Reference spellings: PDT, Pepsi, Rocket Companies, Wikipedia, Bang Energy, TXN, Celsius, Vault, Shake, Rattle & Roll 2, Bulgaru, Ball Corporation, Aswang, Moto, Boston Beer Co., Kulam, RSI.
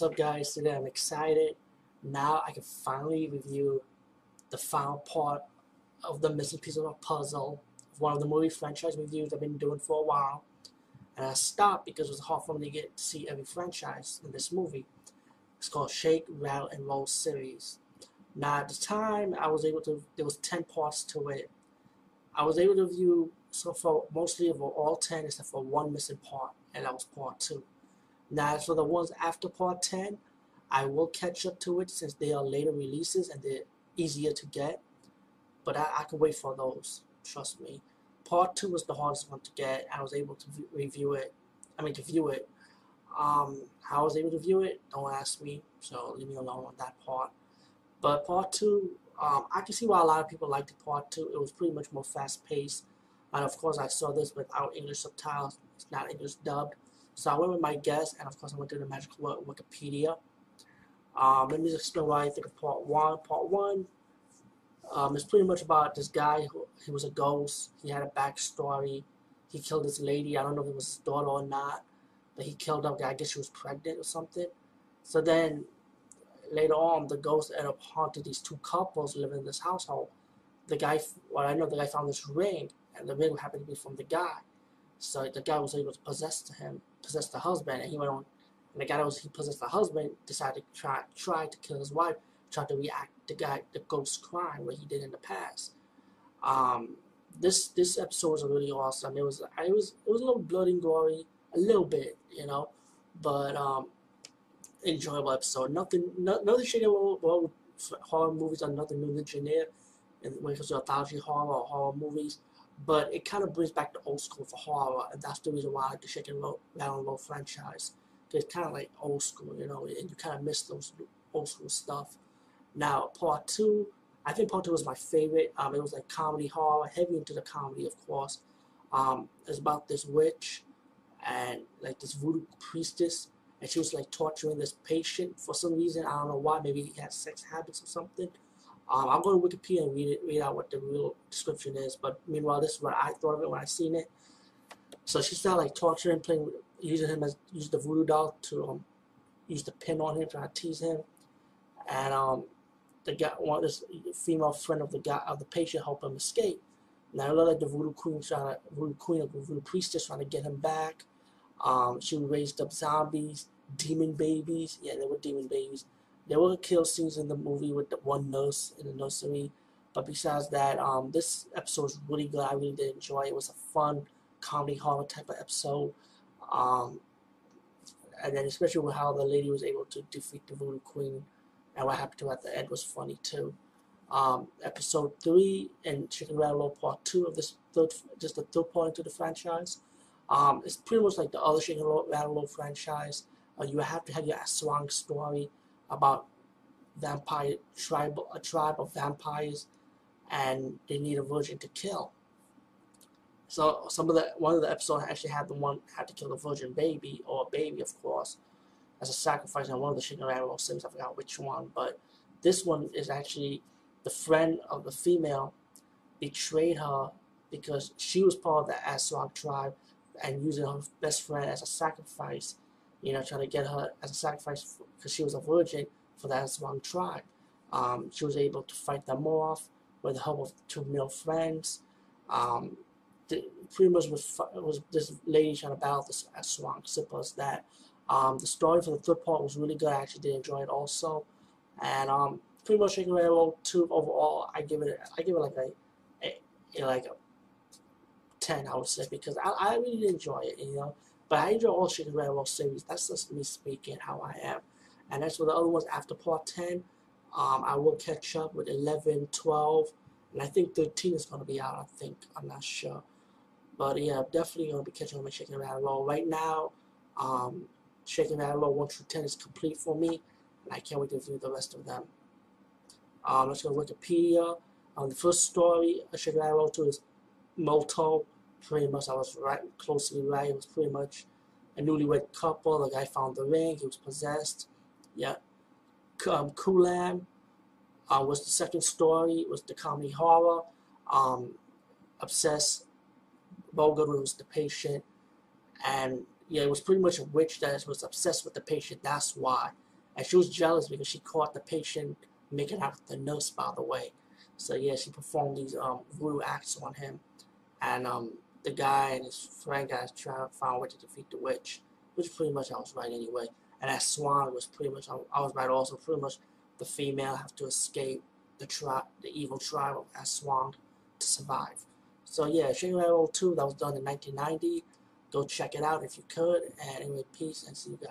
What's up guys, today I'm excited. Now I can finally review the final part of the missing piece of a puzzle of one of the movie franchise reviews I've been doing for a while, and I stopped because it was hard for me to get to see every franchise in this movie. It's called Shake, Rattle and Roll series. Now at the time I was able to, there was 10 parts to it. I was able to review so far mostly of all 10 except for one missing part, and that was part 2. Now as for the ones after part 10, I will catch up to it since they are later releases and they're easier to get, but I can wait for those, trust me. Part 2 was the hardest one to get. I was able to view it. How I was able to view it, don't ask me, so leave me alone on that part. But part 2, I can see why a lot of people liked part 2. It was pretty much more fast paced, and of course I saw this without English subtitles. It's not English dubbed. So I went with my guess, and of course I went to the magical Wikipedia. Let me just explain why I think of part 1. Part 1 is pretty much about this guy who, he was a ghost. He had a backstory. He killed this lady. I don't know if it was his daughter or not, but he killed her. I guess she was pregnant or something. So then later on, the ghost ended up haunting these two couples living in this household. The guy, well, I know the guy found this ring, and the ring happened to be from the guy. So the guy was able to possess the husband, and he went on. And the guy that was, he possessed the husband, decided to try to kill his wife, tried to react the ghost crime, what he did in the past. This episode was really awesome. It was a little bloody and gory, a little bit, you know, but enjoyable episode. Nothing shady about horror movies are nothing new to engineer, and when it comes to anthology horror or horror movies. But it kind of brings back the old school for horror, and that's the reason why I like the Shake and Rattle & Roll franchise. It's kind of like old school, you know, and you kind of miss those old school stuff. Now, part 2, I think part 2 was my favorite. It was like comedy horror, heavy into the comedy, of course. It's about this witch and like this voodoo priestess, and she was like torturing this patient for some reason. I don't know why. Maybe he had sex habits or something. I'll go to Wikipedia and read out what the real description is, but meanwhile this is what I thought of it when I seen it. So she started like torturing, using the voodoo doll to use the pin on him, trying to tease him, and this female friend of the guy, of the patient, helped him escape. Now I love like the voodoo priestess trying to get him back. She raised up zombies, demon babies. Yeah, they were demon babies. There were kill scenes in the movie with the one nurse in the nursery, but besides that, this episode was really good. I really did enjoy it. It was a fun comedy horror type of episode, and then especially with how the lady was able to defeat the voodoo queen, and what happened to her at the end was funny too. Episode 3 and Shake and Rattle part 2 of this the third part into the franchise. It's pretty much like the other Shake and Rattle franchise. You have to have your Aswang story about a tribe of vampires, and they need a virgin to kill. So one of the episodes actually had had to kill the virgin baby, or a baby of course, as a sacrifice. And one of the Shake and Rattle series, I forgot which one, but this one is actually the friend of the female betrayed her because she was part of the Aswang tribe, and using her best friend as a sacrifice. You know, trying to get her as a sacrifice because she was a virgin for that Aswang tribe. She was able to fight them off with the help of 2 male friends. Pretty much was this lady trying to battle this Aswang. Simple as that. The story for the third part was really good. I actually did enjoy it also. And pretty much Shake and Rattle 2 overall, I give it like a 10, I would say, because I really enjoy it. You know. But I enjoy all Shake and Rattle series. That's just me speaking how I am. And as for the other ones after part 10, I will catch up with 11, 12, and I think 13 is going to be out, I think. I'm not sure. But yeah, I'm definitely going to be catching up with Shake and Rattle. Right now, Shake and Rattle 1 through 10 is complete for me, and I can't wait to review the rest of them. Let's go to Wikipedia. The first story of Shake and Rattle 2 is Moto. Pretty much I was right, closely right. It was pretty much a newlywed couple. The guy found the ring. He was possessed. Yeah. Kulam was the second story. It was the comedy horror. Obsessed. Bulgaru was the patient. And yeah, it was pretty much a witch that was obsessed with the patient. That's why. And she was jealous because she caught the patient making out with the nurse, by the way. So yeah, she performed these voodoo acts on him. And the guy and his friend guys trying to find a way to defeat the witch, which pretty much I was right anyway. And that Swan was pretty much, I was right also, pretty much the female have to escape the evil tribe of Aswang to survive. So yeah, Shake, Rattle, Roll 2, that was done in 1990. Go check it out if you could. And anyway, peace and see you guys.